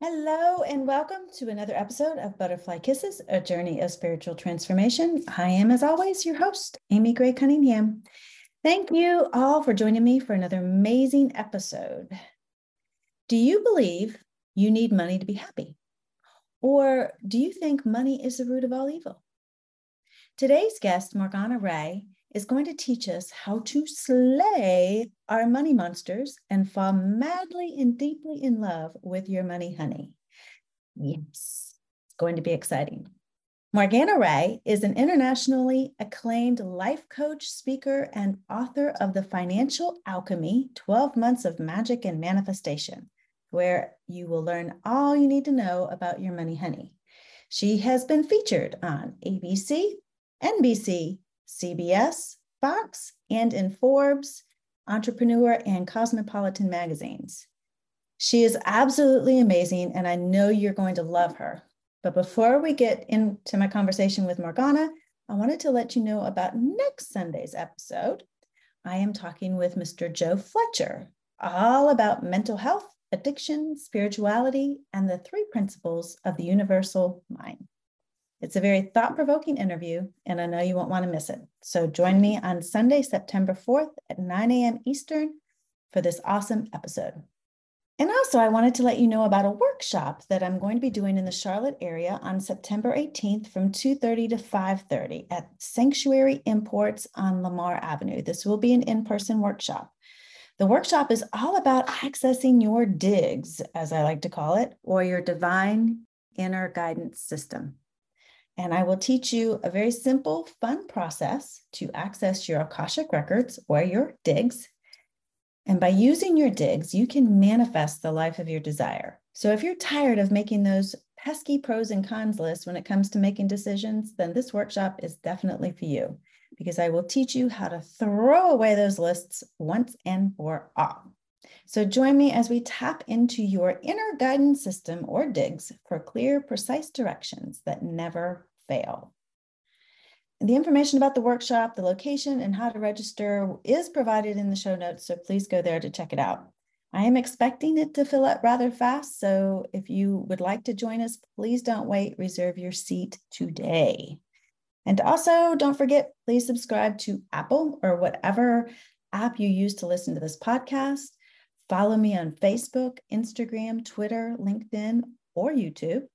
Hello and welcome to another episode of Butterfly Kisses, a journey of spiritual transformation. I am, as always, your host, Amy Gray Cunningham. Thank you all for joining me for another amazing episode. Do you believe you need money to be happy? Or do you think money is the root of all evil? Today's guest, Morgana Rae, is going to teach us how to slay our money monsters and fall madly and deeply in love with your money honey. Yes, it's going to be exciting. Morgana Rae is an internationally acclaimed life coach, speaker, and author of The Financial Alchemy: 12 Months of Magic and Manifestation, where you will learn all you need to know about your money honey. She has been featured on ABC, NBC, CBS, FOX, and in Forbes, Entrepreneur, and Cosmopolitan magazines. She is absolutely amazing, and I know you're going to love her. But before we get into my conversation with Morgana, I wanted to let you know about next Sunday's episode. I am talking with Mr. Joe Fletcher, all about mental health, addiction, spirituality, and the three principles of the universal mind. It's a very thought-provoking interview, and I know you won't want to miss it. So join me on Sunday, September 4th at 9 a.m. Eastern for this awesome episode. And also, I wanted to let you know about a workshop that I'm going to be doing in the Charlotte area on September 18th from 2:30 to 5:30 at Sanctuary Imports on Lamar Avenue. This will be an in-person workshop. The workshop is all about accessing your digs, as I like to call it, or your divine inner guidance system. And I will teach you a very simple, fun process to access your Akashic records or your digs. And by using your digs, you can manifest the life of your desire. So if you're tired of making those pesky pros and cons lists when it comes to making decisions, then this workshop is definitely for you, because I will teach you how to throw away those lists once and for all. So join me as we tap into your inner guidance system or digs for clear, precise directions that never fail. The information about the workshop, the location, and how to register is provided in the show notes, so please go there to check it out. I am expecting it to fill up rather fast, so if you would like to join us, please don't wait. Reserve your seat today. And also, don't forget, please subscribe to Apple or whatever app you use to listen to this podcast. Follow me on Facebook, Instagram, Twitter, LinkedIn, or YouTube.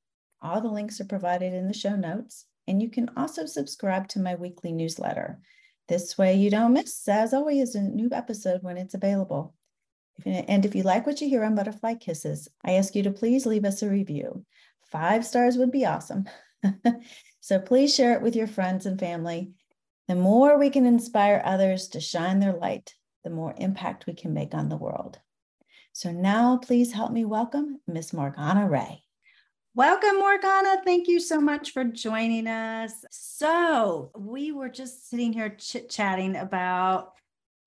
All the links are provided in the show notes. And you can also subscribe to my weekly newsletter. This way you don't miss, as always, a new episode when it's available. And if you like what you hear on Butterfly Kisses, I ask you to please leave us a review. 5 stars would be awesome. So please share it with your friends and family. The more we can inspire others to shine their light, the more impact we can make on the world. So now please help me welcome Miss Morgana Rae. Welcome, Morgana. Thank you so much for joining us. So we were just sitting here chit-chatting about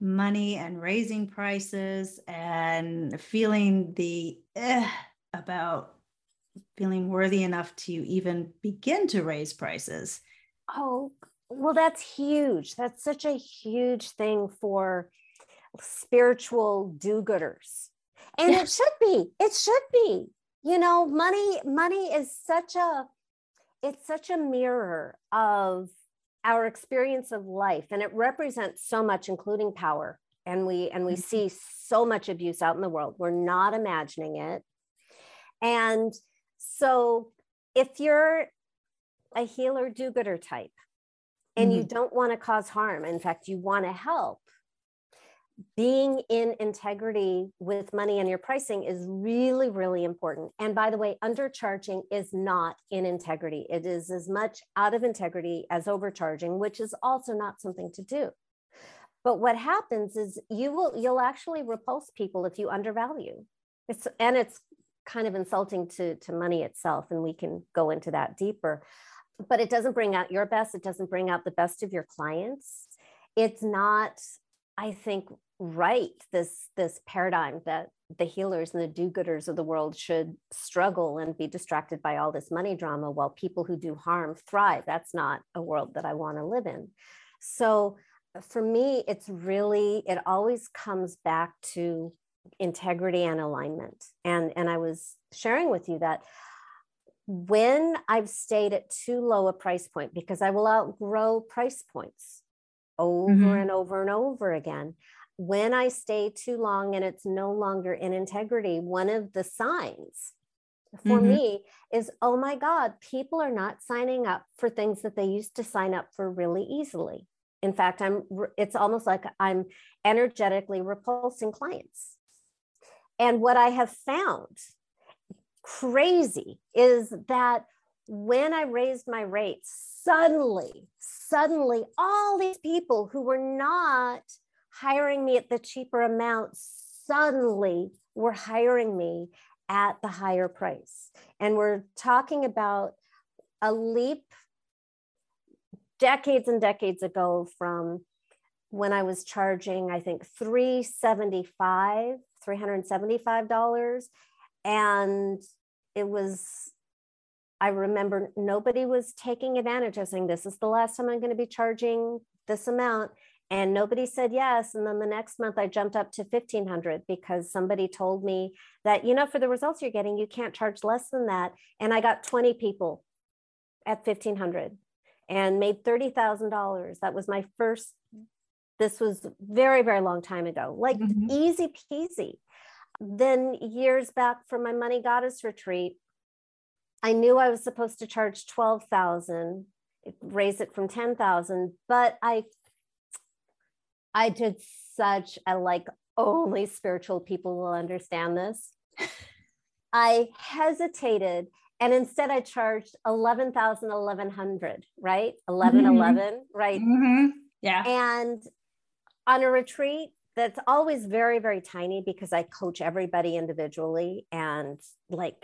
money and raising prices and feeling the about feeling worthy enough to even begin to raise prices. Oh, well, that's huge. That's such a huge thing for spiritual do-gooders. And yeah. It should be. You know, money is such a mirror of our experience of life, and it represents so much, including power. And we see so much abuse out in the world. We're not imagining it. And so if you're a healer do-gooder type and you don't want to cause harm, in fact, you want to help, being in integrity with money and your pricing is really, really important. And by the way, undercharging is not in integrity. It is as much out of integrity as overcharging, which is also not something to do. But what happens is you'll actually repulse people if you undervalue. It's kind of insulting to money itself, and we can go into that deeper. But it doesn't bring out your best. It doesn't bring out the best of your clients. It's not, I think, right, this paradigm that the healers and the do-gooders of the world should struggle and be distracted by all this money drama while people who do harm thrive. That's not a world that I want to live in. So for me, it always comes back to integrity and alignment. And I was sharing with you that when I've stayed at too low a price point, because I will outgrow price points over and over and over again. When I stay too long and it's no longer in integrity, one of the signs for me is, oh my God, people are not signing up for things that they used to sign up for really easily. In fact, it's almost like I'm energetically repulsing clients. And what I have found crazy is that when I raised my rates, suddenly all these people who were not hiring me at the cheaper amount suddenly were hiring me at the higher price. And we're talking about a leap decades and decades ago from when I was charging, I think, $375, and it was, I remember nobody was taking advantage of saying, this is the last time I'm going to be charging this amount. And nobody said yes. And then the next month I jumped up to $1,500 because somebody told me that, you know, for the results you're getting, you can't charge less than that. And I got 20 people at $1,500 and made $30,000. That was my first, this was very, very long time ago, like easy peasy. Then years back from my Money Goddess retreat, I knew I was supposed to charge $12,000, raise it from $10,000, but I did such a only spiritual people will understand this. I hesitated, and instead I charged $11,100, right? 1111, right? Yeah. And on a retreat that's always very, very tiny because I coach everybody individually, and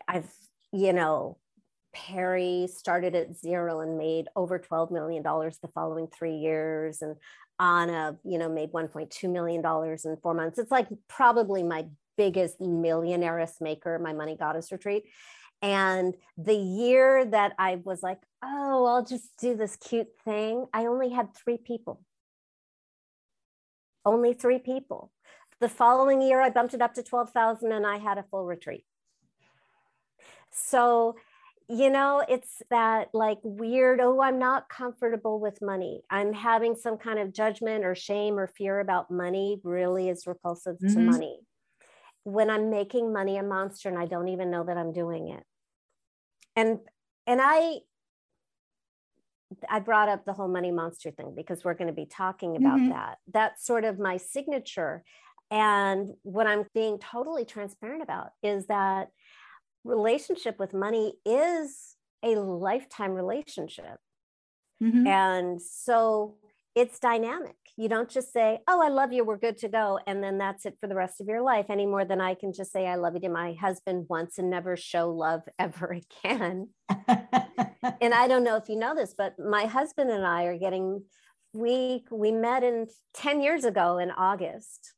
I've, Perry started at zero and made over $12 million the following 3 years, and Anna, made $1.2 million in 4 months. It's probably my biggest millionaires maker, my Money Goddess retreat. And the year that I was I'll just do this cute thing, I only had three people. The following year, I bumped it up to 12,000 and I had a full retreat. So, it's that weird, I'm not comfortable with money. I'm having some kind of judgment or shame or fear about money really is repulsive to money. When I'm making money a monster and I don't even know that I'm doing it. And I brought up the whole money monster thing because we're going to be talking about that. That's sort of my signature. And what I'm being totally transparent about is that relationship with money is a lifetime relationship. And so it's dynamic. You don't just say, oh, I love you, we're good to go, and then that's it for the rest of your life, any more than I can just say I love you to my husband once and never show love ever again. And I don't know if you know this, but my husband and I are getting, we met in 10 years ago in August.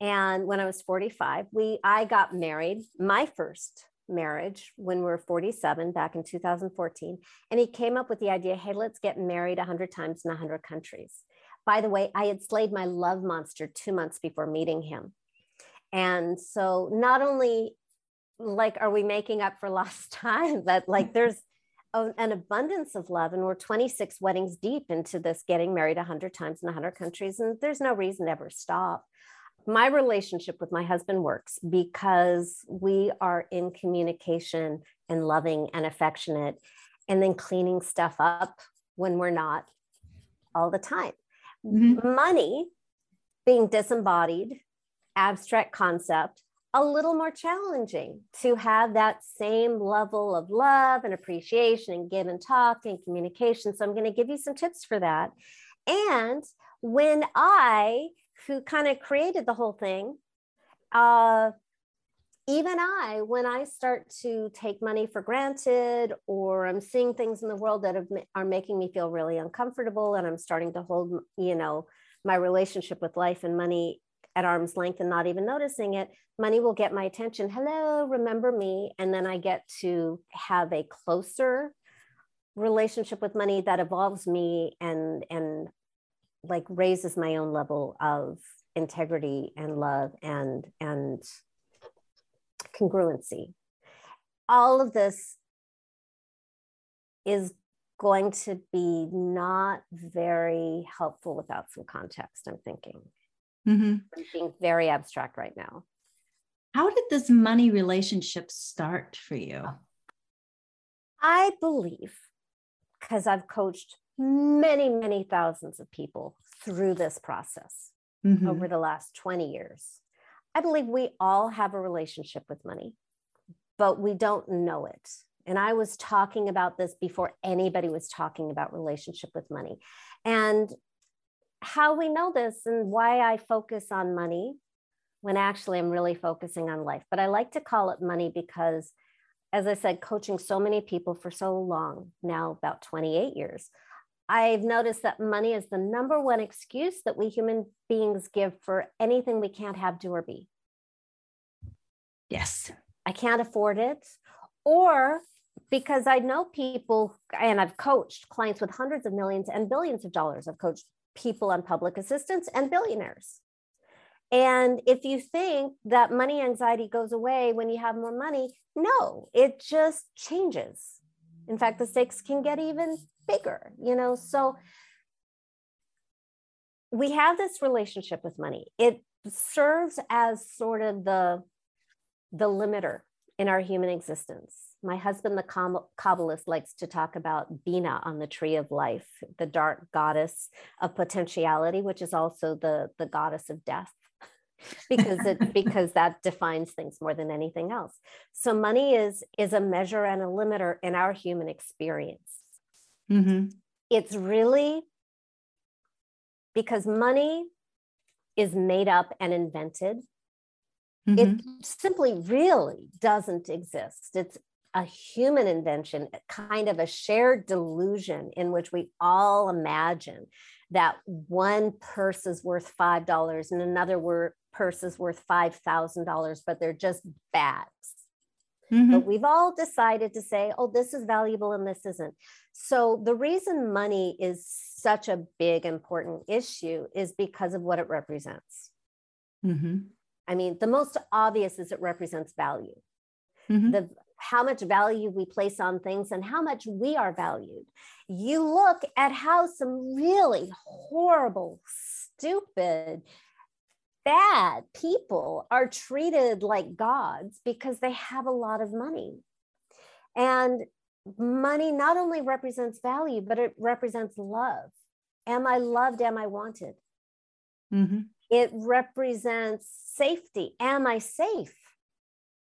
And when I was 45, I got married, my first marriage, when we were 47 back in 2014. And he came up with the idea, hey, let's get married 100 times in 100 countries. By the way, I had slayed my love monster 2 months before meeting him. And so not only are we making up for lost time, but there's an abundance of love, and we're 26 weddings deep into this getting married 100 times in 100 countries. And there's no reason to ever stop. My relationship with my husband works because we are in communication and loving and affectionate, and then cleaning stuff up when we're not all the time. Money being disembodied, abstract concept, a little more challenging to have that same level of love and appreciation and give and talk and communication. So I'm going to give you some tips for that. And when I, who kind of created the whole thing, even I, when I start to take money for granted, or I'm seeing things in the world that are making me feel really uncomfortable, and I'm starting to hold, my relationship with life and money at arm's length and not even noticing it, money will get my attention. Hello, remember me. And then I get to have a closer relationship with money that evolves me and raises my own level of integrity and love and congruency. All of this is going to be not very helpful without some context, I'm thinking. Mm-hmm. I'm being very abstract right now. How did this money relationship start for you? I believe, because I've coached many, many thousands of people through this process mm-hmm. over the last 20 years, I believe we all have a relationship with money, but we don't know it. And I was talking about this before anybody was talking about relationship with money. And how we know this and why I focus on money when actually I'm really focusing on life. But I like to call it money because, as I said, coaching so many people for so long, now about 28 years, I've noticed that money is the number one excuse that we human beings give for anything we can't have, do, or be. Yes. I can't afford it. Or because I know people, and I've coached clients with hundreds of millions and billions of dollars. I've coached people on public assistance and billionaires. And if you think that money anxiety goes away when you have more money, no, it just changes. In fact, the stakes can get even bigger, you know? So we have this relationship with money. It serves as sort of the limiter in our human existence. My husband, the Kabbalist, likes to talk about Bina on the tree of life, the dark goddess of potentiality, which is also the goddess of death, because that defines things more than anything else. So money is a measure and a limiter in our human experience. Mm-hmm. It's really because money is made up and invented. Mm-hmm. It simply really doesn't exist. It's a human invention, kind of a shared delusion in which we all imagine that one purse is worth $5 and another purse is worth $5,000, but they're just bags. Mm-hmm. But we've all decided to say, oh, this is valuable and this isn't. So the reason money is such a big, important issue is because of what it represents. Mm-hmm. I mean, the most obvious is it represents value, mm-hmm. How much value we place on things and how much we are valued. You look at how some really horrible, stupid, bad people are treated like gods because they have a lot of money. And money not only represents value, but it represents love. Am I loved? Am I wanted? Mm-hmm. It represents safety. Am I safe?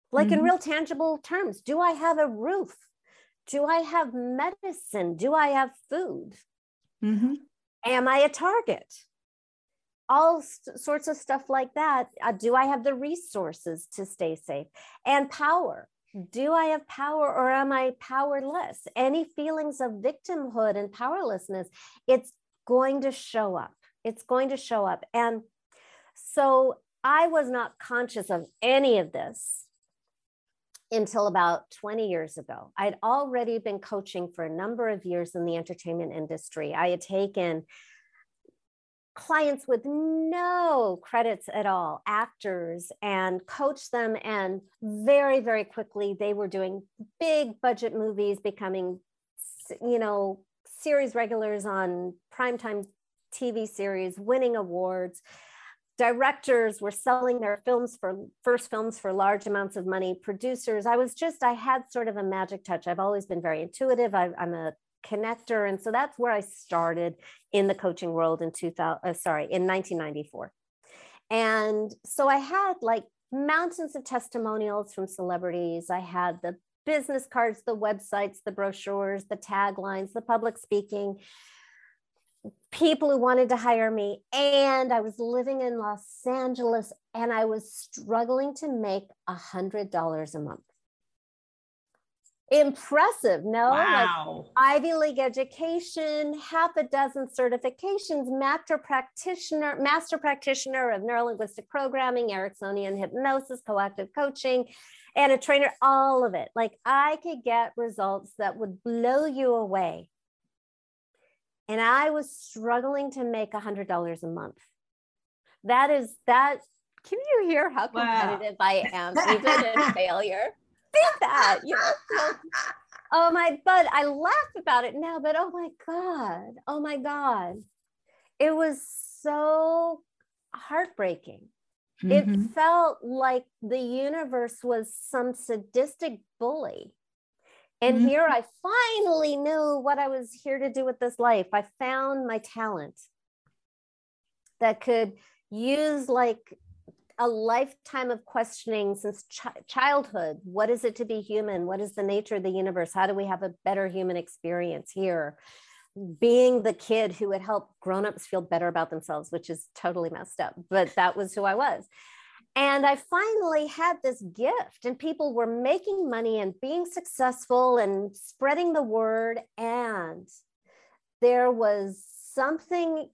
Like mm-hmm. in real tangible terms, do I have a roof? Do I have medicine? Do I have food? Mm-hmm. Am I a target? All sorts of stuff like that. Do I have the resources to stay safe? And power. Do I have power or am I powerless? Any feelings of victimhood and powerlessness, it's going to show up. It's going to show up. And so I was not conscious of any of this until about 20 years ago. I'd already been coaching for a number of years in the entertainment industry. I had taken clients with no credits at all, actors, and coached them. And very, very quickly, they were doing big budget movies, becoming, you know, series regulars on primetime TV series, winning awards. Directors were selling their first films for large amounts of money. Producers, I had sort of a magic touch. I've always been very intuitive. I'm a connector. And so that's where I started in the coaching world in 1994. And so I had like mountains of testimonials from celebrities. I had the business cards, the websites, the brochures, the taglines, the public speaking, people who wanted to hire me. And I was living in Los Angeles and I was struggling to make $100 a month. Impressive. No, wow. Like Ivy League education, half a dozen certifications, master practitioner of neurolinguistic programming, Ericksonian hypnosis, coactive coaching, and a trainer, all of it. Like I could get results that would blow you away. And I was struggling to make $100 a month. That is that. Can you hear how competitive I am? Even in failure, did that. You know, so, oh my, but I laugh about it now. But oh my god, it was so heartbreaking. Mm-hmm. It felt like the universe was some sadistic bully. And mm-hmm. here I finally knew what I was here to do with this life. I found my talent that could use like a lifetime of questioning since childhood. What is it to be human? What is the nature of the universe? How do we have a better human experience here? Being the kid who would help grownups feel better about themselves, which is totally messed up, but that was who I was. And I finally had this gift, and people were making money and being successful and spreading the word. And there was something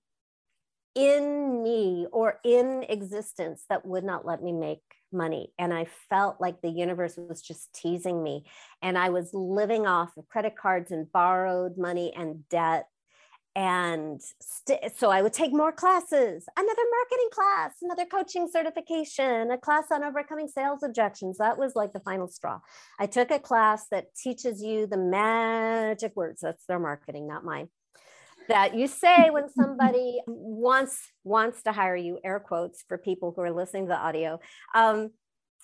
in me or in existence that would not let me make money. And I felt like the universe was just teasing me. And I was living off of credit cards and borrowed money and debt. And so I would take more classes, another marketing class, another coaching certification, a class on overcoming sales objections. That was like the final straw. I took a class that teaches you the magic words. That's their marketing, not mine. That you say when somebody wants to hire you, air quotes for people who are listening to the audio, oh,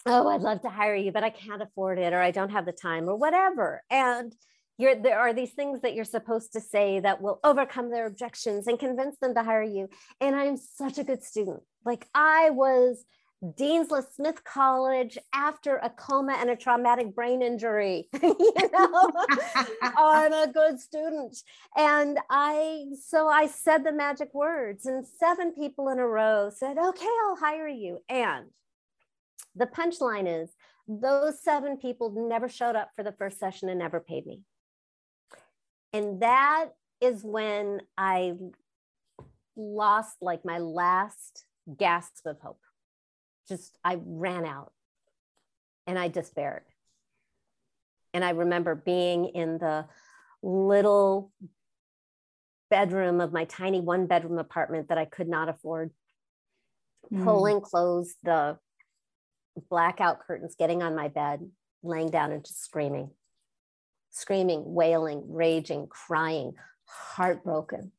I'd love to hire you, but I can't afford it, or I don't have the time, or whatever. And there are these things that you're supposed to say that will overcome their objections and convince them to hire you. And I'm such a good student. Like I was Deansless Smith College after a coma and a traumatic brain injury, you know, I'm a good student. And so I said the magic words, and 7 people in a row said, okay, I'll hire you. And the punchline is those 7 people never showed up for the first session and never paid me. And that is when I lost like my last gasp of hope. I ran out and I despaired. And I remember being in the little bedroom of my tiny 1-bedroom apartment that I could not afford, pulling closed the blackout curtains, getting on my bed, laying down and just screaming, wailing, raging, crying, heartbroken.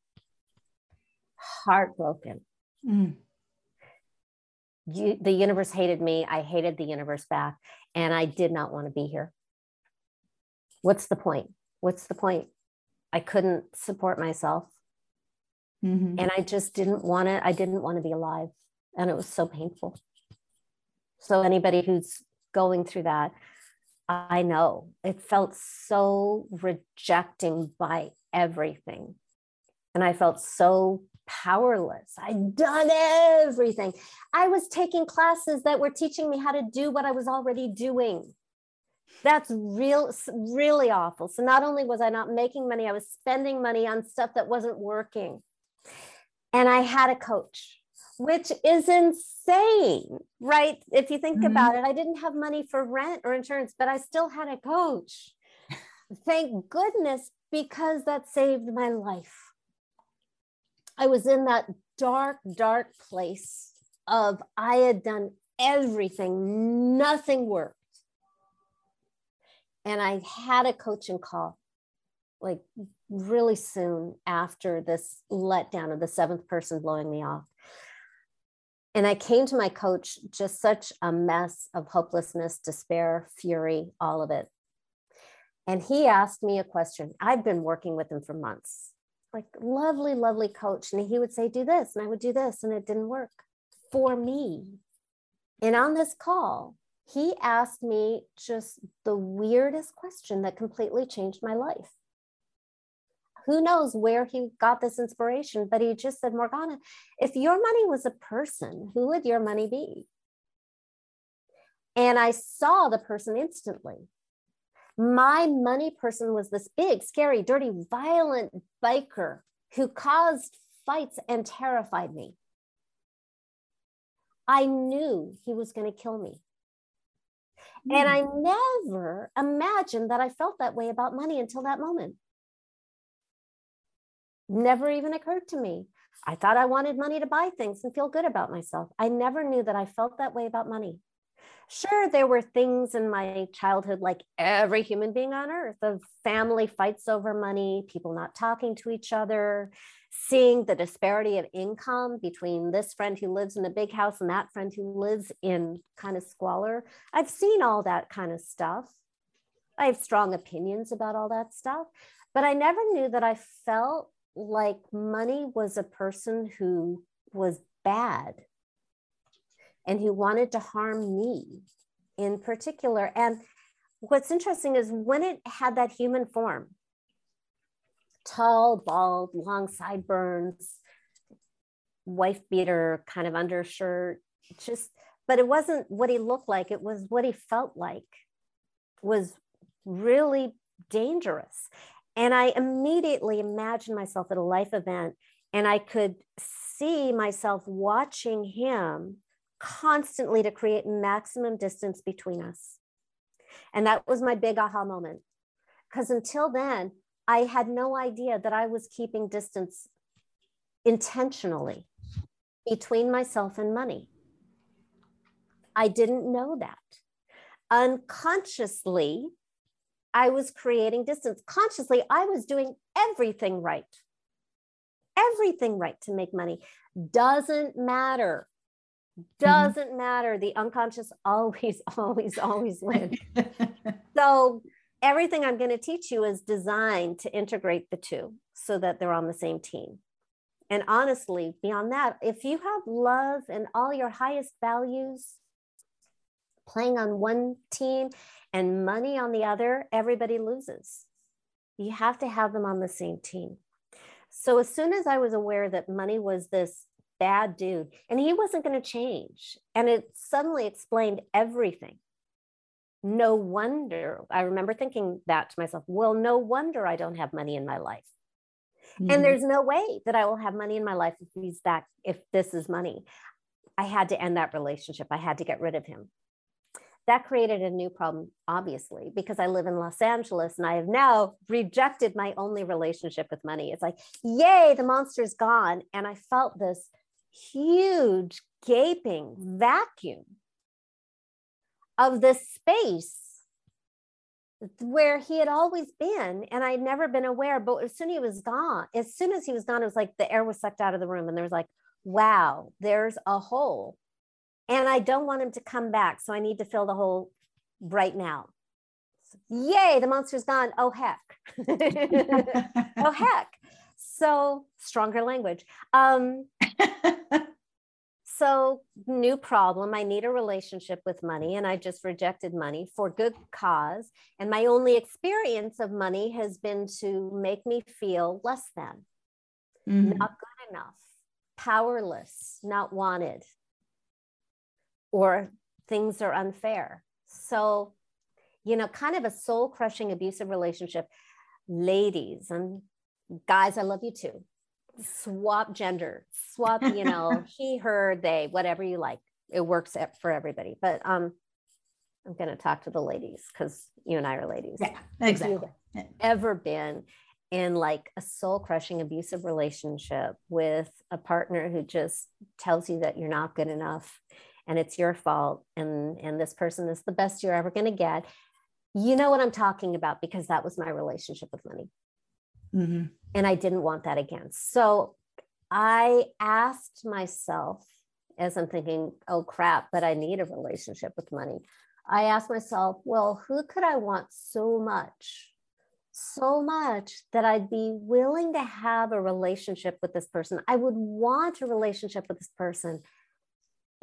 The universe hated me. I hated the universe back, and I did not want to be here. What's the point? I couldn't support myself. Mm-hmm. And I just didn't want to be alive. And it was so painful. So anybody who's going through that, I know it felt so rejecting by everything. And I felt so powerless. I'd done everything. I was taking classes that were teaching me how to do what I was already doing. That's really awful. So not only was I not making money, I was spending money on stuff that wasn't working. And I had a coach, which is insane, right? If you think about it, I didn't have money for rent or insurance, but I still had a coach. Thank goodness, because that saved my life. I was in that dark, dark place of I had done everything, nothing worked. And I had a coaching call like really soon after this letdown of the 7th person blowing me off. And I came to my coach, just such a mess of hopelessness, despair, fury, all of it. And he asked me a question. I've been working with him for months. Like lovely, lovely coach. And he would say, do this. And I would do this. And it didn't work for me. And on this call, he asked me just the weirdest question that completely changed my life. Who knows where he got this inspiration, but he just said, Morgana, if your money was a person, who would your money be? And I saw the person instantly. My money person was this big, scary, dirty, violent biker who caused fights and terrified me. I knew he was going to kill me. And I never imagined that I felt that way about money until that moment. Never even occurred to me. I thought I wanted money to buy things and feel good about myself. I never knew that I felt that way about money. Sure, there were things in my childhood, like every human being on earth, of family fights over money, people not talking to each other, seeing the disparity of income between this friend who lives in a big house and that friend who lives in kind of squalor. I've seen all that kind of stuff. I have strong opinions about all that stuff, but I never knew that I felt like money was a person who was bad and who wanted to harm me in particular. And what's interesting is when it had that human form, tall, bald, long sideburns, wife beater, kind of undershirt, just, but it wasn't what he looked like, it was what he felt like, was really dangerous. And I immediately imagined myself at a life event, and I could see myself watching him constantly to create maximum distance between us. And that was my big aha moment. Because until then, I had no idea that I was keeping distance intentionally between myself and money. I didn't know that. Unconsciously, I was creating distance. Consciously, I was doing everything right. Everything right to make money. Doesn't matter. Doesn't matter. The unconscious always, always, always wins. So everything I'm going to teach you is designed to integrate the two so that they're on the same team. And honestly, beyond that, if you have love and all your highest values playing on one team and money on the other, everybody loses. You have to have them on the same team. So as soon as I was aware that money was this bad dude and he wasn't going to change, and it suddenly explained everything. No wonder, I remember thinking that to myself, well, no wonder I don't have money in my life. Mm-hmm. And there's no way that I will have money in my life if he's that, if this is money. I had to end that relationship. I had to get rid of him. That created a new problem, obviously, because I live in Los Angeles and I have now rejected my only relationship with money. It's like, yay, the monster's gone. And I felt this huge gaping vacuum of this space where he had always been. And I'd never been aware, but as soon as he was gone, it was like the air was sucked out of the room. And there was like, wow, there's a hole. And I don't want him to come back. So I need to fill the hole right now. Yay, the monster's gone. Oh, heck. Oh, heck. So stronger language. So new problem. I need a relationship with money. And I just rejected money for good cause. And my only experience of money has been to make me feel less than, not good enough, powerless, not wanted, or things are unfair. So, you know, kind of a soul-crushing, abusive relationship. Ladies and guys, I love you too. Swap gender, swap, you know, he, her, they, whatever you like. It works for everybody. But I'm going to talk to the ladies because you and I are ladies. Yeah, exactly. If you've ever been in like a soul-crushing, abusive relationship with a partner who just tells you that you're not good enough, and it's your fault, and this person is the best you're ever going to get. You know what I'm talking about, because that was my relationship with money. Mm-hmm. And I didn't want that again. So I asked myself, as I'm thinking, oh crap, but I need a relationship with money. I asked myself, well, who could I want so much that I'd be willing to have a relationship with this person? I would want a relationship with this person,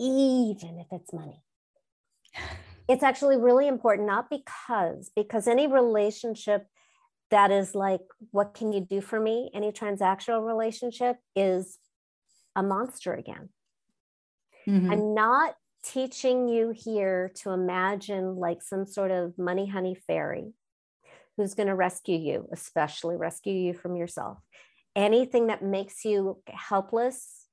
even if it's money. It's actually really important, not because any relationship that is like, what can you do for me? Any transactional relationship is a monster again. Mm-hmm. I'm not teaching you here to imagine like some sort of money honey fairy who's going to rescue you, especially rescue you from yourself. Anything that makes you helpless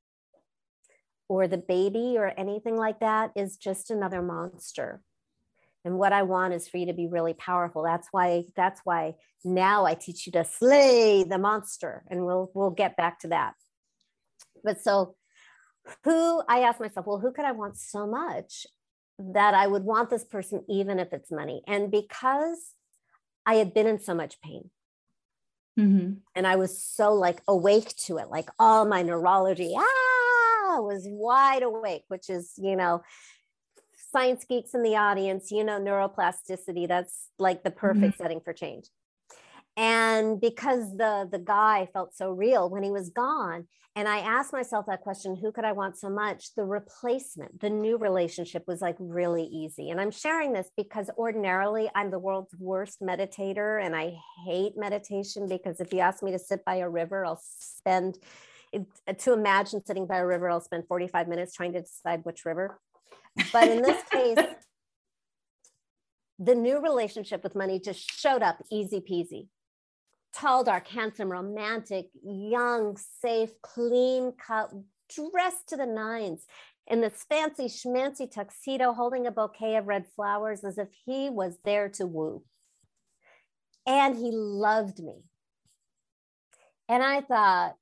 or the baby or anything like that is just another monster. And what I want is for you to be really powerful. That's why now I teach you to slay the monster, and we'll get back to that. But so I asked myself, well, who could I want so much that I would want this person, even if it's money? And because I had been in so much pain, and I was so like awake to it, like all my neurology was wide awake, which is, you know, science geeks in the audience, you know, neuroplasticity, that's like the perfect setting for change. And because the guy felt so real when he was gone, and I asked myself that question, who could I want so much? The replacement, the new relationship was like really easy. And I'm sharing this because ordinarily I'm the world's worst meditator and I hate meditation, because if you ask me to sit by a river, I'll spend 45 minutes trying to decide which river. But in this case, the new relationship with money just showed up easy peasy. Tall, dark, handsome, romantic, young, safe, clean cut, dressed to the nines in this fancy schmancy tuxedo, holding a bouquet of red flowers as if he was there to woo. And he loved me. And I thought,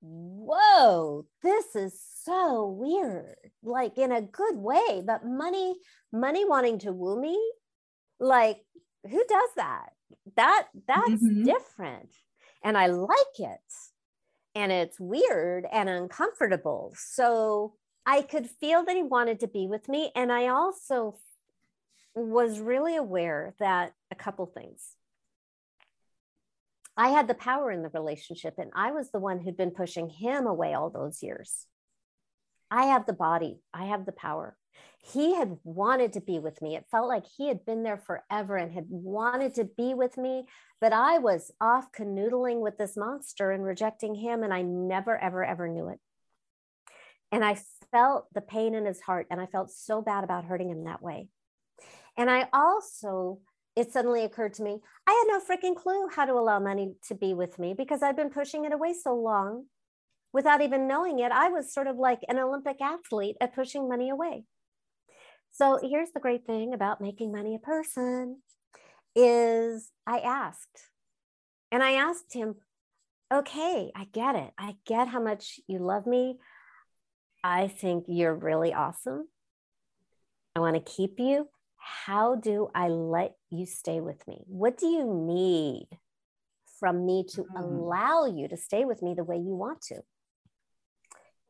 whoa, this is so weird, like in a good way, but money wanting to woo me, like who does that? That's different. And I like it. And it's weird and uncomfortable. So I could feel that he wanted to be with me. And I also was really aware that a couple things. I had the power in the relationship, and I was the one who'd been pushing him away all those years. I have the body. I have the power. He had wanted to be with me. It felt like he had been there forever and had wanted to be with me, but I was off canoodling with this monster and rejecting him. And I never, ever, ever knew it. And I felt the pain in his heart, and I felt so bad about hurting him that way. And I also, it suddenly occurred to me, I had no freaking clue how to allow money to be with me, because I've been pushing it away so long without even knowing it. I was sort of like an Olympic athlete at pushing money away. So here's the great thing about making money a person is I asked him, okay, I get it. I get how much you love me. I think you're really awesome. I want to keep you. How do I let you stay with me? What do you need from me to allow you to stay with me the way you want to?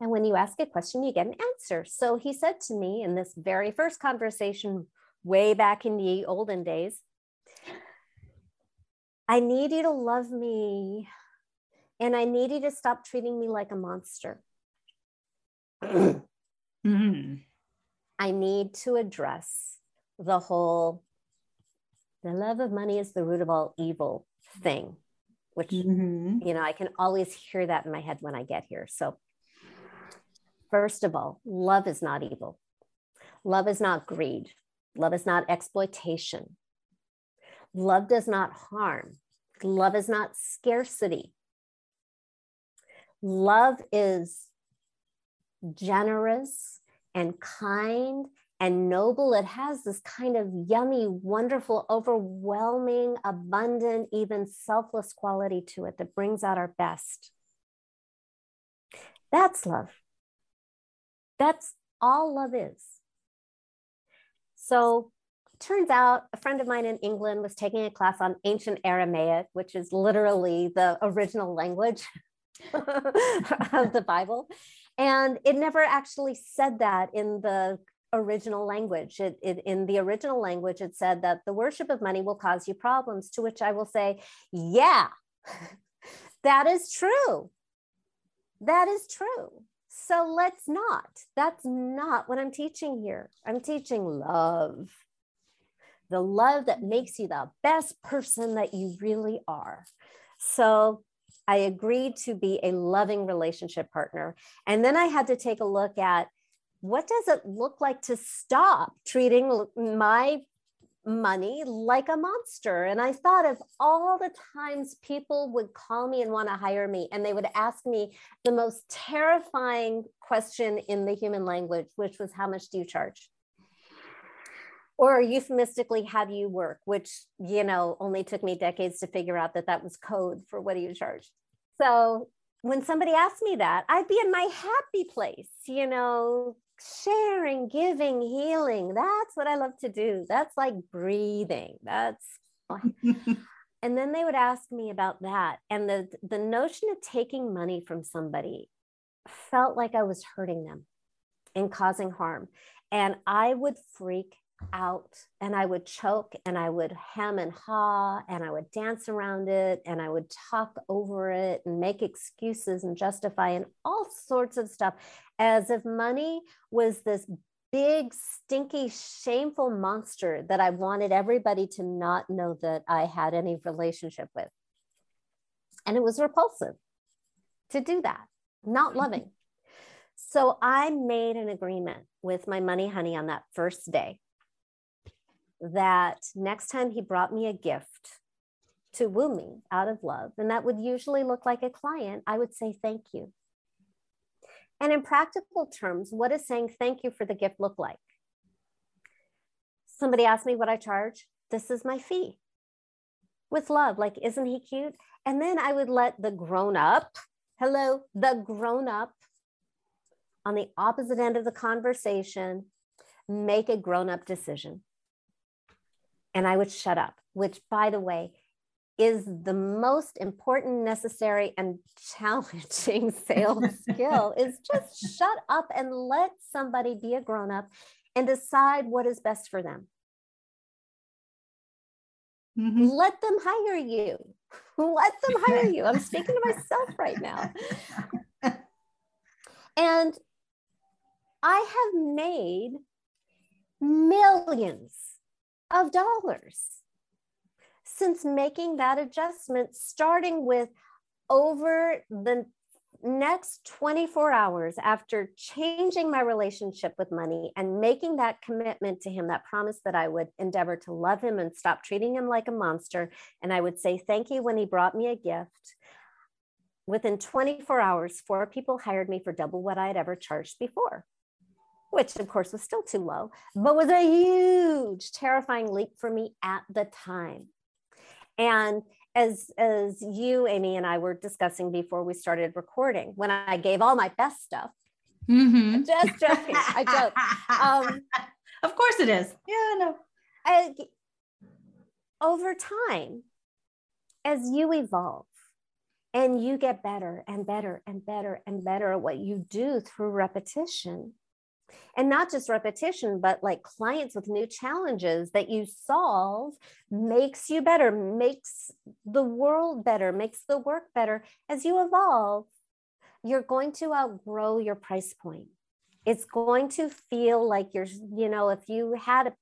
And when you ask a question, you get an answer. So he said to me in this very first conversation, way back in the olden days, I need you to love me, and I need you to stop treating me like a monster. I need to address the whole, the love of money is the root of all evil thing, which, you know, I can always hear that in my head when I get here. So first of all, love is not evil. Love is not greed. Love is not exploitation. Love does not harm. Love is not scarcity. Love is generous and kind and noble. It has this kind of yummy, wonderful, overwhelming, abundant, even selfless quality to it that brings out our best. That's love. That's all love is. So turns out a friend of mine in England was taking a class on ancient Aramaic, which is literally the original language of the Bible. And it never actually said that in the original language. In the original language, it said that the worship of money will cause you problems, to which I will say, yeah, that is true. That is true. So let's not. That's not what I'm teaching here. I'm teaching love. The love that makes you the best person that you really are. So I agreed to be a loving relationship partner. And then I had to take a look at, what does it look like to stop treating my money like a monster? And I thought of all the times people would call me and want to hire me, and they would ask me the most terrifying question in the human language, which was, how much do you charge? Or euphemistically, how do you work? Which, you know, only took me decades to figure out that that was code for what do you charge? So when somebody asked me that, I'd be in my happy place, you know, sharing, giving, healing. That's what I love to do. That's like breathing. That's and then they would ask me about that. And the notion of taking money from somebody felt like I was hurting them and causing harm. And I would freak out and I would choke and I would hem and haw and I would dance around it and I would talk over it and make excuses and justify and all sorts of stuff as if money was this big, stinky, shameful monster that I wanted everybody to not know that I had any relationship with. And it was repulsive to do that, not loving. So I made an agreement with my money honey on that first day that next time he brought me a gift to woo me out of love, and that would usually look like a client, I would say, thank you. And in practical terms, what is saying thank you for the gift look like? Somebody asked me what I charge. This is my fee. With love, like, isn't he cute? And then I would let the grown-up, hello, the grown-up on the opposite end of the conversation make a grown-up decision. And I would shut up, which, by the way, is the most important, necessary, and challenging sales skill, is just shut up and let somebody be a grown-up and decide what is best for them. Mm-hmm. Let them hire you. Let them hire you. I'm speaking to myself right now. And I have made millions of dollars since making that adjustment, starting with over the next 24 hours after changing my relationship with money and making that commitment to him, that promise that I would endeavor to love him and stop treating him like a monster. And I would say thank you when he brought me a gift. Within 24 hours, 4 people hired me for double what I had ever charged before, which of course was still too low, but was a huge, terrifying leap for me at the time. And as you, Amy, and I were discussing before we started recording, when I gave all my best stuff, mm-hmm. Just joking, I joke. Of course it is. Yeah, no. Over time, as you evolve, and you get better and better and better and better at what you do through repetition. And not just repetition, but like clients with new challenges that you solve makes you better, makes the world better, makes the work better. As you evolve, you're going to outgrow your price point. It's going to feel like you're, you know, if you had,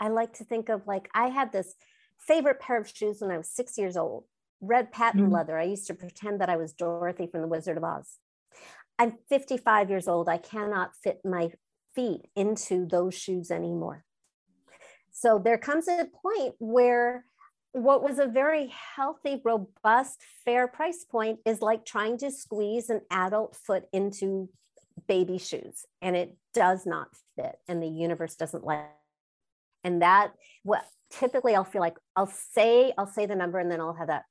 I like to think of like, I had this favorite pair of shoes when I was 6 years old. Red patent leather. I used to pretend that I was Dorothy from The Wizard of Oz. I'm 55 years old. I cannot fit my feet into those shoes anymore. So there comes a point where what was a very healthy, robust, fair price point is like trying to squeeze an adult foot into baby shoes, and it does not fit, and the universe doesn't like it. And that, well, typically I'll feel like I'll say the number, and then I'll have that,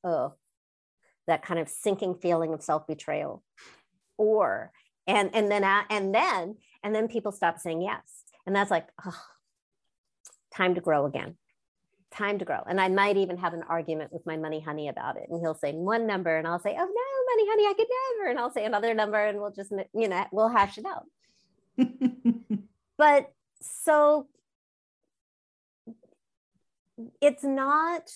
that kind of sinking feeling of self-betrayal, or, and then people stop saying yes. And that's like, oh, time to grow again, time to grow. And I might even have an argument with my money honey about it. And he'll say one number and I'll say, oh no, money honey, I could never. And I'll say another number and we'll just, you know, we'll hash it out. But so it's not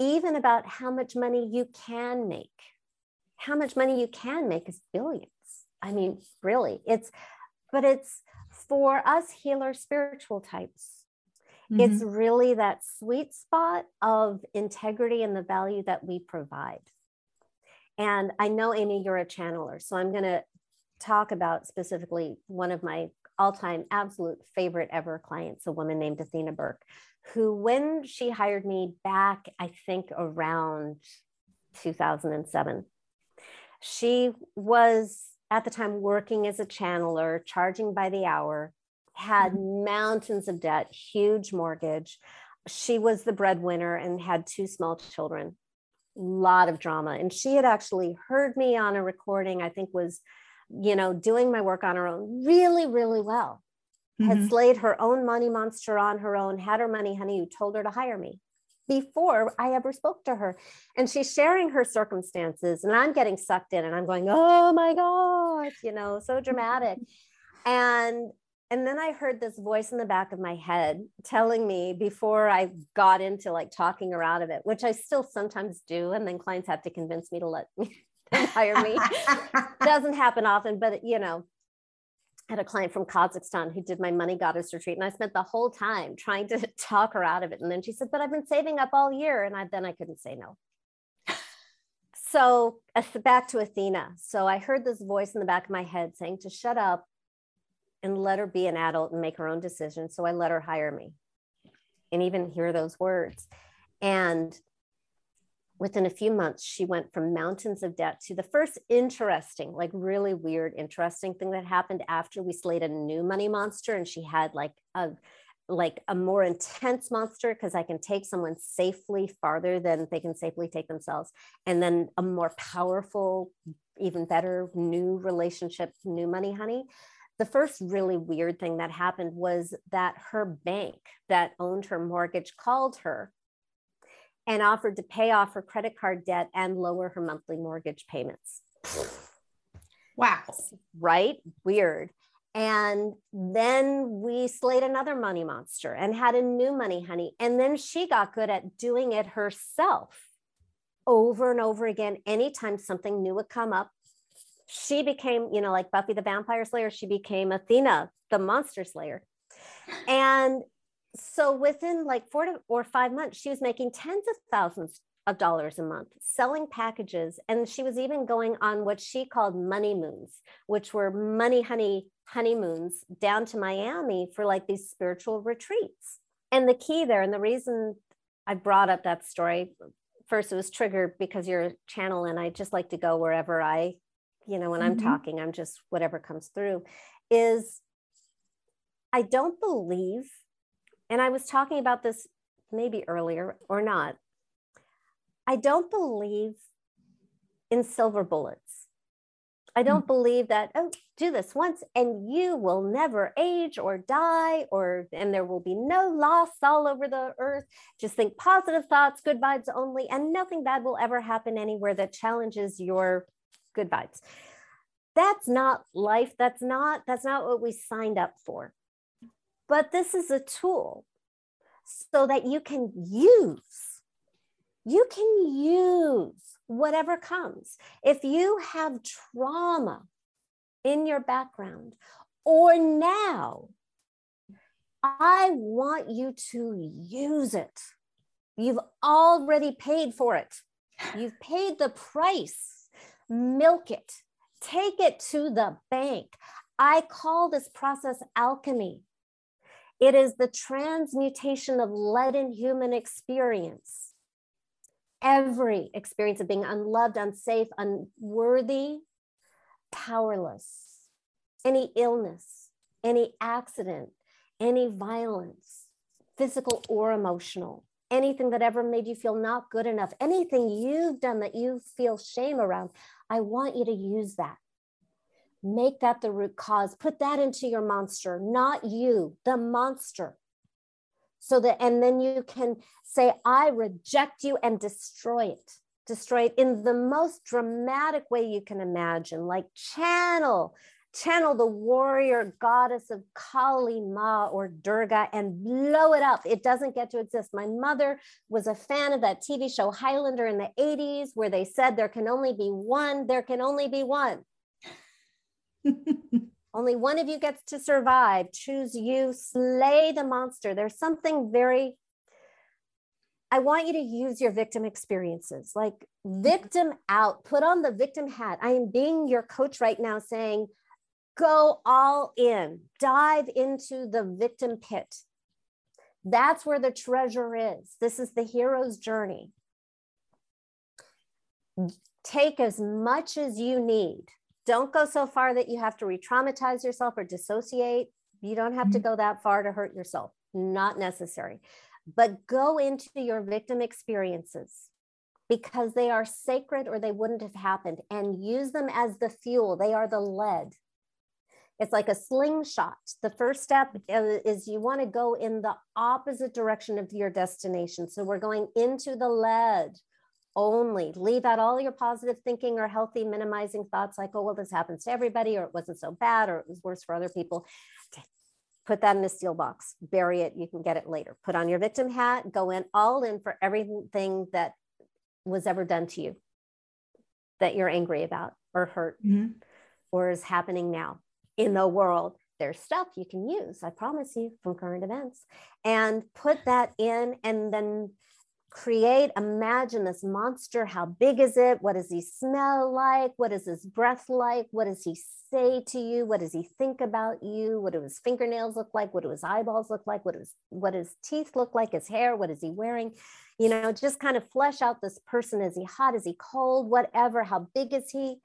even about how much money you can make. How much money you can make is billions. I mean, really, but it's for us healer spiritual types. Mm-hmm. It's really that sweet spot of integrity and the value that we provide. And I know, Amy, you're a channeler, so I'm going to talk about specifically one of my all-time absolute favorite ever clients, a woman named Athena Burke, who, when she hired me back, I think around 2007, she was at the time working as a channeler, charging by the hour, had mountains of debt, huge mortgage. She was the breadwinner and had 2 small children. lot of drama. And she had actually heard me on a recording, I think was, you know, doing my work on her own really, really well, mm-hmm. had slayed her own money monster on her own, had her money honey who told her to hire me before I ever spoke to her. And she's sharing her circumstances and I'm getting sucked in and I'm going, oh my gosh, you know, so dramatic. And then I heard this voice in the back of my head telling me before I got into like talking her out of it, which I still sometimes do. And then clients have to convince me to let me hire me. Doesn't happen often, but you know, I had a client from Kazakhstan who did my money goddess retreat. And I spent the whole time trying to talk her out of it. And then she said, but I've been saving up all year. And I couldn't say no. So back to Athena. So I heard this voice in the back of my head saying to shut up and let her be an adult and make her own decisions. So I let her hire me and even hear those words. And within a few months, she went from mountains of debt to the first interesting, like really weird, interesting thing that happened after we slayed a new money monster. And she had like a more intense monster, because I can take someone safely farther than they can safely take themselves. And then a more powerful, even better new relationship, new money honey. The first really weird thing that happened was that her bank that owned her mortgage called her and offered to pay off her credit card debt and lower her monthly mortgage payments. Wow. Right? Weird. And then we slayed another money monster and had a new money honey. And then she got good at doing it herself over and over again. Anytime something new would come up, she became, you know, like Buffy the Vampire Slayer, she became Athena, the monster slayer. And so within like 4 or 5 months, she was making tens of thousands of dollars a month, selling packages. And she was even going on what she called money moons, which were money honey honeymoons down to Miami for like these spiritual retreats. And the key there, and the reason I brought up that story, first, it was triggered because you're a channel and I just like to go wherever I, you know, when I'm mm-hmm. talking, I'm just whatever comes through, is I don't believe, and I was talking about this maybe earlier or not, I don't believe in silver bullets. I don't mm-hmm. believe that, oh, do this once and you will never age or die, or, and there will be no loss all over the earth. Just think positive thoughts, good vibes only, and nothing bad will ever happen anywhere that challenges your good vibes. That's not life. That's not what we signed up for. But this is a tool so that you can use whatever comes. If you have trauma in your background or now, I want you to use it. You've already paid for it. You've paid the price. Milk it, take it to the bank. I call this process alchemy. It is the transmutation of lead in human experience. Every experience of being unloved, unsafe, unworthy, powerless, any illness, any accident, any violence, physical or emotional, anything that ever made you feel not good enough, anything you've done that you feel shame around, I want you to use that. Make that the root cause. Put that into your monster, not you, the monster. So that, and then you can say, I reject you, and destroy it. Destroy it in the most dramatic way you can imagine, like channel the warrior goddess of Kali Ma or Durga and blow it up. It doesn't get to exist. My mother was a fan of that TV show Highlander in the 80s, where they said there can only be one. There can only be one. Only one of you gets to survive. Choose you, slay the monster. There's something very, I want you to use your victim experiences, like victim out, put on the victim hat. I am being your coach right now saying, go all in, dive into the victim pit. That's where the treasure is. This is the hero's journey. Take as much as you need. Don't go so far that you have to re-traumatize yourself or dissociate. You don't have to go that far to hurt yourself. Not necessary. But go into your victim experiences because they are sacred or they wouldn't have happened, and use them as the fuel. They are the lead. It's like a slingshot. The first step is you want to go in the opposite direction of your destination. So we're going into the lead only. Leave out all your positive thinking or healthy minimizing thoughts like, oh, well, this happens to everybody, or it wasn't so bad, or it was worse for other people. Put that in a steel box, bury it. You can get it later. Put on your victim hat, go in all in for everything that was ever done to you that you're angry about or hurt or is happening now in the world. There's stuff you can use, I promise you, from current events, and put that in, and then create, imagine this monster. How big is it? What does he smell like? What is his breath like? What does he say to you? What does he think about you? What do his fingernails look like? What do his eyeballs look like? What his teeth look like? His hair? What is he wearing? You know, just kind of flesh out this person. Is he hot? Is he cold? Whatever. How big is he?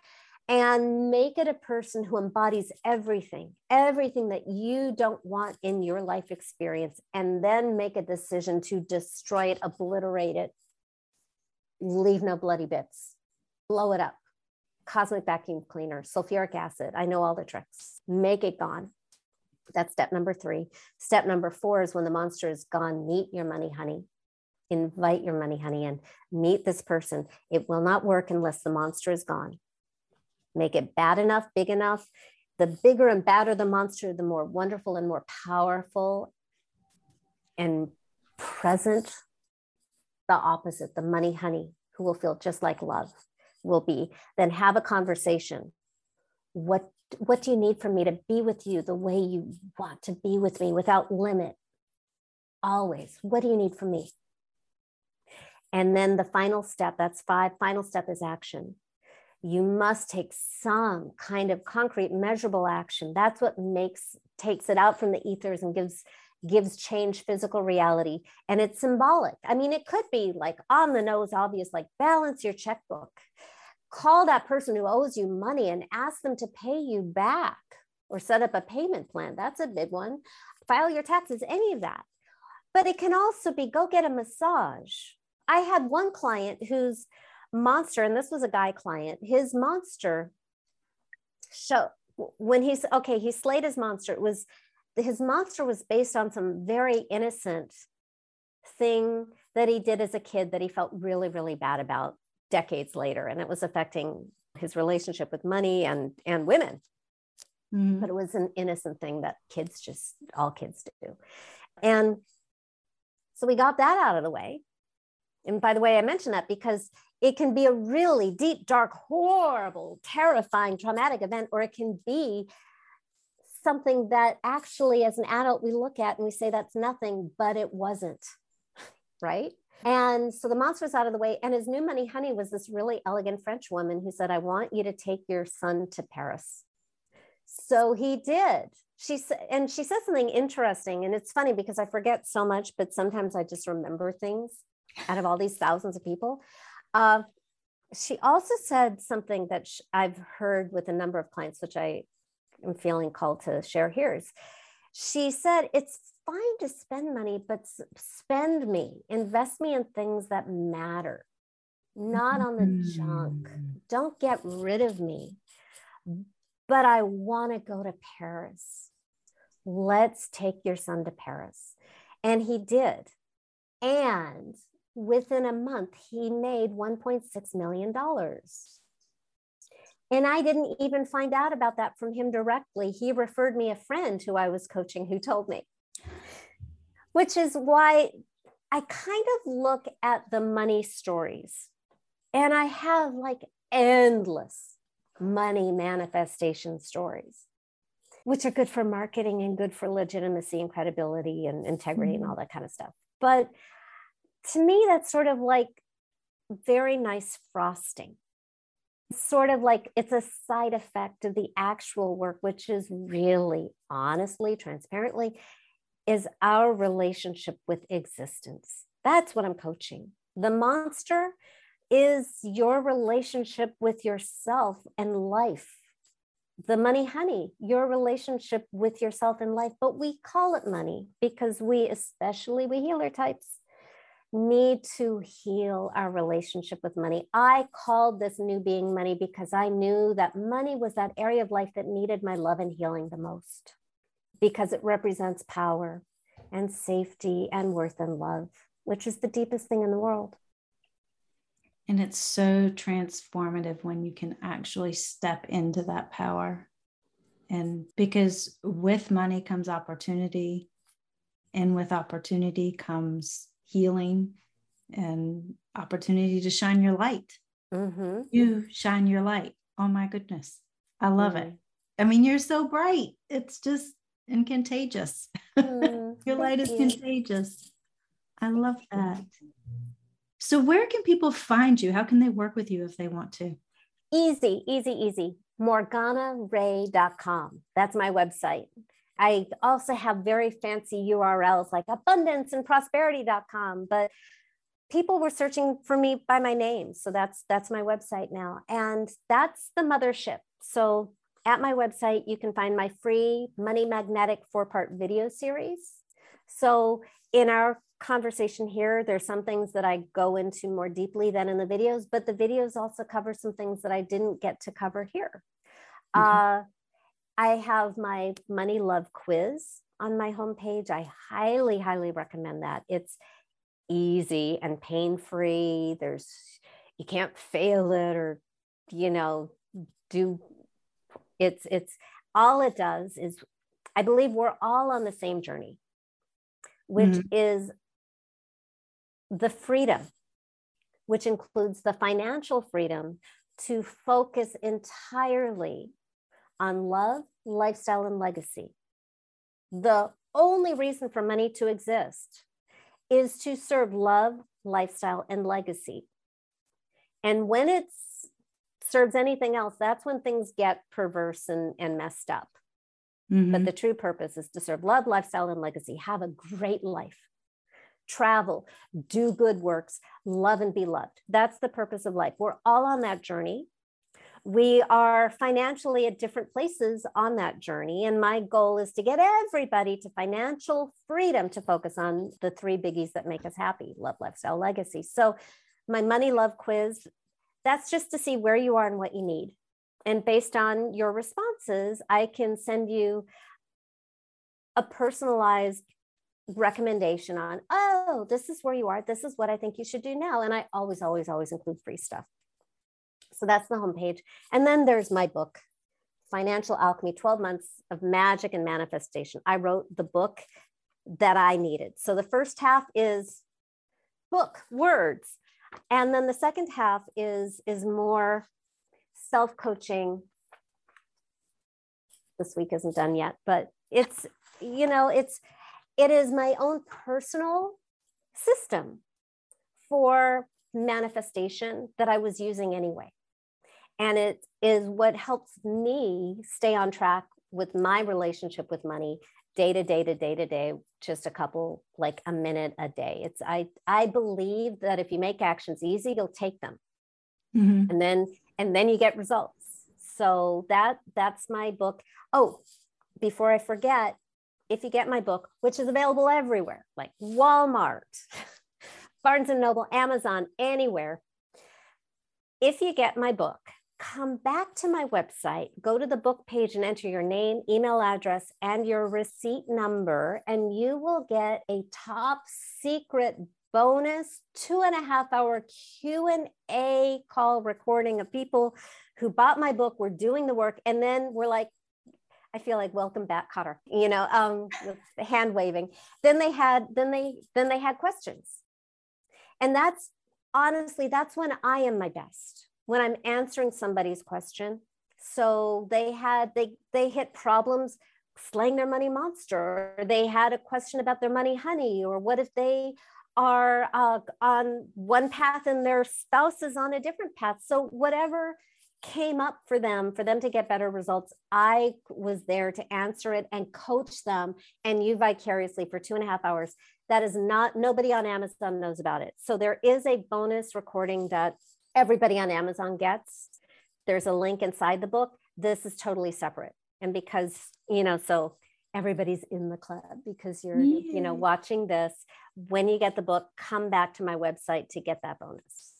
And make it a person who embodies everything, everything that you don't want in your life experience, and then make a decision to destroy it, obliterate it, leave no bloody bits, blow it up, cosmic vacuum cleaner, sulfuric acid. I know all the tricks. Make it gone. That's step number 3. Step number 4 is when the monster is gone, meet your money, honey. Invite your money, honey, in. Meet this person. It will not work unless the monster is gone. Make it bad enough, big enough. The bigger and badder the monster, the more wonderful and more powerful and present the opposite, the money honey, who will feel just like love will be. Then have a conversation. What do you need from me to be with you the way you want to be with me, without limit? Always. What do you need from me? And then the final step, that's 5. Final step is action. You must take some kind of concrete, measurable action. That's what takes it out from the ethers and gives change physical reality. And it's symbolic. I mean, it could be like on the nose, obvious, like balance your checkbook. Call that person who owes you money and ask them to pay you back, or set up a payment plan. That's a big one. File your taxes, any of that. But it can also be go get a massage. I had one client who's monster, and this was a guy client, his monster show, when he slayed his monster, it was, his monster was based on some very innocent thing that he did as a kid that he felt really, really bad about decades later. And it was affecting his relationship with money and women. Mm-hmm. But it was an innocent thing that all kids do. And so we got that out of the way. And by the way, I mentioned that because it can be a really deep, dark, horrible, terrifying, traumatic event, or it can be something that actually as an adult we look at and we say that's nothing, but it wasn't, right? And so the monster's out of the way, and his new money honey was this really elegant French woman who said, I want you to take your son to Paris. So he did. She said something interesting, and it's funny because I forget so much, but sometimes I just remember things out of all these thousands of people. She also said something that I've heard with a number of clients, which I am feeling called to share here. She said, it's fine to spend money, but spend me, invest me in things that matter, not on the junk. Don't get rid of me, but I want to go to Paris. Let's take your son to Paris. And he did. And within a month, he made $1.6 million. And I didn't even find out about that from him directly. He referred me a friend who I was coaching who told me, which is why I kind of look at the money stories. And I have like endless money manifestation stories, which are good for marketing and good for legitimacy and credibility and integrity and all that kind of stuff. But to me, that's sort of like very nice frosting. Sort of like it's a side effect of the actual work, which is really, honestly, transparently, is our relationship with existence. That's what I'm coaching. The monster is your relationship with yourself and life. The money honey, your relationship with yourself and life. But we call it money because we healer types, need to heal our relationship with money. I called this new being money because I knew that money was that area of life that needed my love and healing the most, because it represents power and safety and worth and love, which is the deepest thing in the world. And it's so transformative when you can actually step into that power. And because with money comes opportunity, and with opportunity comes healing and opportunity to shine your light. Mm-hmm. You shine your light. Oh my goodness. I love it. I mean, you're so bright. It's just and contagious. Your light is contagious. I love that. So where can people find you? How can they work with you if they want to? Easy. MorganaRae.com. That's my website. I also have very fancy URLs like abundanceandprosperity.com, but people were searching for me by my name. So that's my website now. And that's the mothership. So at my website, you can find my free Money Magnetic 4-part video series. So in our conversation here, there's some things that I go into more deeply than in the videos, but the videos also cover some things that I didn't get to cover here. I have my Money Love Quiz on my homepage. I highly, highly recommend that. It's easy and pain-free. You can't fail it or, it's all it does is, I believe we're all on the same journey, which is the freedom, which includes the financial freedom to focus entirely on love, lifestyle, and legacy. The only reason for money to exist is to serve love, lifestyle, and legacy. And when it serves anything else, that's when things get perverse and messed up. But the true purpose is to serve love, lifestyle, and legacy. Have a great life, travel, do good works, love and be loved. That's the purpose of life. We're all on that journey. We are financially at different places on that journey. And my goal is to get everybody to financial freedom to focus on the three biggies that make us happy: love, lifestyle, legacy. So my Money Love Quiz, that's just to see where you are and what you need. And based on your responses, I can send you a personalized recommendation on, oh, this is where you are. This is what I think you should do now. And I always, always, always include free stuff. So that's the homepage. And then there's my book, Financial Alchemy, 12 Months of Magic and Manifestation. I wrote the book that I needed. So the first half is book, words. And then the second half is more self-coaching. This week isn't done yet, but it's, it is my own personal system for manifestation that I was using anyway. And it is what helps me stay on track with my relationship with money day to day, just a minute a day. It's, I believe that if you make actions easy, you'll take them. And then you get results. So that's my book. Oh, before I forget, if you get my book, which is available everywhere, like Walmart, Barnes and Noble, Amazon, anywhere. If you get my book, come back to my website, go to the book page and enter your name, email address, and your receipt number, and you will get a top secret bonus 2.5-hour Q&A call recording of people who bought my book, were doing the work, and then we're like, I feel like welcome back, Cotter, with the hand waving. Then they had questions. And that's honestly, that's when I am my best, when I'm answering somebody's question. So they hit problems slaying their money monster, or they had a question about their money honey, or what if they are on one path and their spouse is on a different path. So whatever came up for them to get better results, I was there to answer it and coach them and you vicariously for 2.5 hours. That is not, nobody on Amazon knows about it. So there is a bonus recording that everybody on Amazon gets. There's a link inside the book. This is totally separate. And because, everybody's in the club because you're, you know, watching this. When you get the book, come back to my website to get that bonus.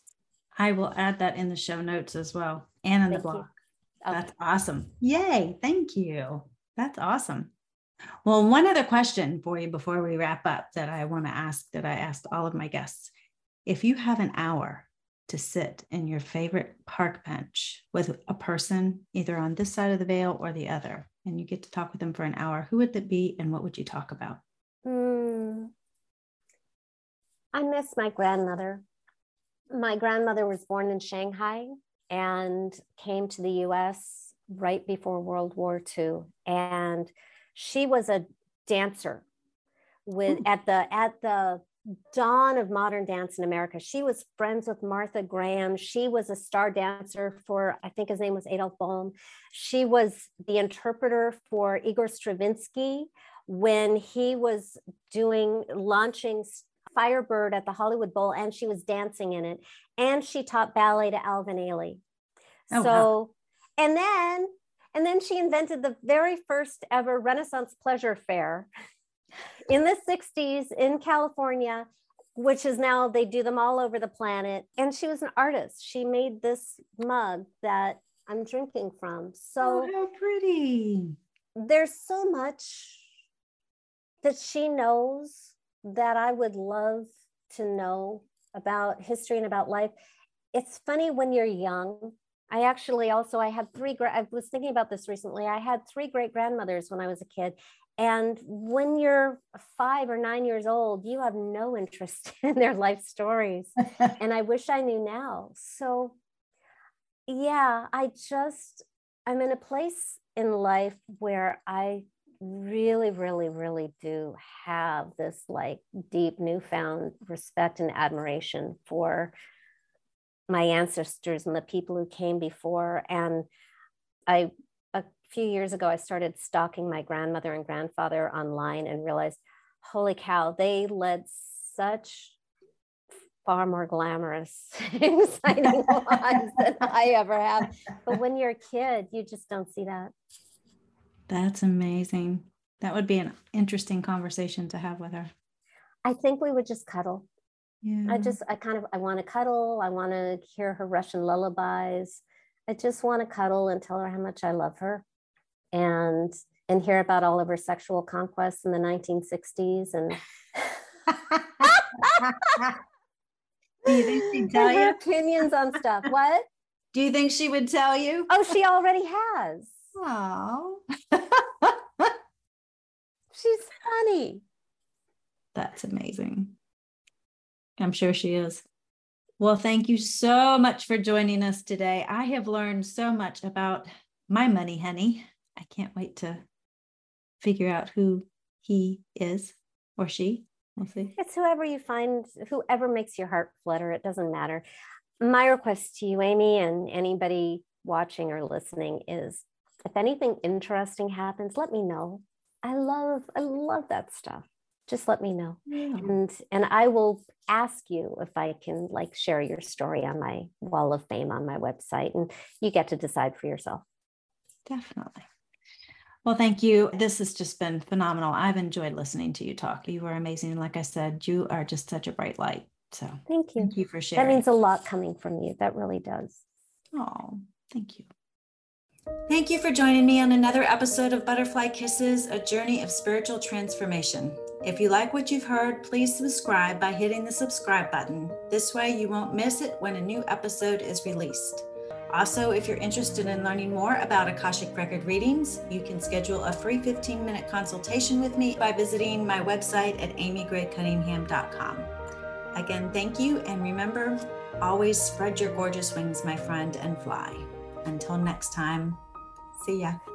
I will add that in the show notes as well and in the blog. Okay. That's awesome. Yay. Thank you. That's awesome. Well, one other question for you before we wrap up that I want to ask that I asked all of my guests. If you have an hour to sit in your favorite park bench with a person, either on this side of the veil or the other, and you get to talk with them for an hour, who would that be and what would you talk about? I miss my grandmother. My grandmother was born in Shanghai and came to the US right before World War II. And she was a dancer with at the dawn of modern dance in America. She was friends with Martha Graham. She was a star dancer for, I think his name was Adolf Bolm. She was the interpreter for Igor Stravinsky when he was launching Firebird at the Hollywood Bowl, and she was dancing in it. And she taught ballet to Alvin Ailey. Oh, so, wow. And then she invented the very first ever Renaissance Pleasure Fair in the 60s in California, which is now they do them all over the planet. And she was an artist. She made this mug that I'm drinking from. So, oh, how pretty. There's so much that she knows that I would love to know about history and about life. It's funny when you're young. I was thinking about this recently. I had three great grandmothers when I was a kid. And when you're 5 or 9 years old, you have no interest in their life stories. And I wish I knew now. So yeah, I'm in a place in life where I really, really, really do have this like deep newfound respect and admiration for my ancestors and the people who came before. And a few years ago, I started stalking my grandmother and grandfather online and realized, holy cow, they led such far more glamorous, exciting lives than I ever have. But when you're a kid, you just don't see that. That's amazing. That would be an interesting conversation to have with her. I think we would just cuddle. Yeah. I want to cuddle. I want to hear her Russian lullabies. I just want to cuddle and tell her how much I love her and hear about all of her sexual conquests in the 1960s. And do you think she'd tell you? Her opinions on stuff. What? Do you think she would tell you? Oh, she already has. Oh, she's funny. That's amazing. I'm sure she is. Well, thank you so much for joining us today. I have learned so much about my money honey. I can't wait to figure out who he is or she. We'll see. It's whoever you find, whoever makes your heart flutter. It doesn't matter. My request to you, Amy, and anybody watching or listening is, if anything interesting happens, let me know. I love that stuff. Just let me know. Yeah. And I will ask you if I can like share your story on my wall of fame on my website, and you get to decide for yourself. Definitely. Well, thank you. This has just been phenomenal. I've enjoyed listening to you talk. You are amazing. And like I said, you are just such a bright light. So thank you. Thank you for sharing. That means a lot coming from you. That really does. Oh, thank you. Thank you for joining me on another episode of Butterfly Kisses, a journey of spiritual transformation. If you like what you've heard, please subscribe by hitting the subscribe button. This way you won't miss it when a new episode is released. Also, if you're interested in learning more about Akashic Record readings, you can schedule a free 15-minute consultation with me by visiting my website at amygraycunningham.com. Again, thank you, and remember, always spread your gorgeous wings, my friend, and fly. Until next time, see ya.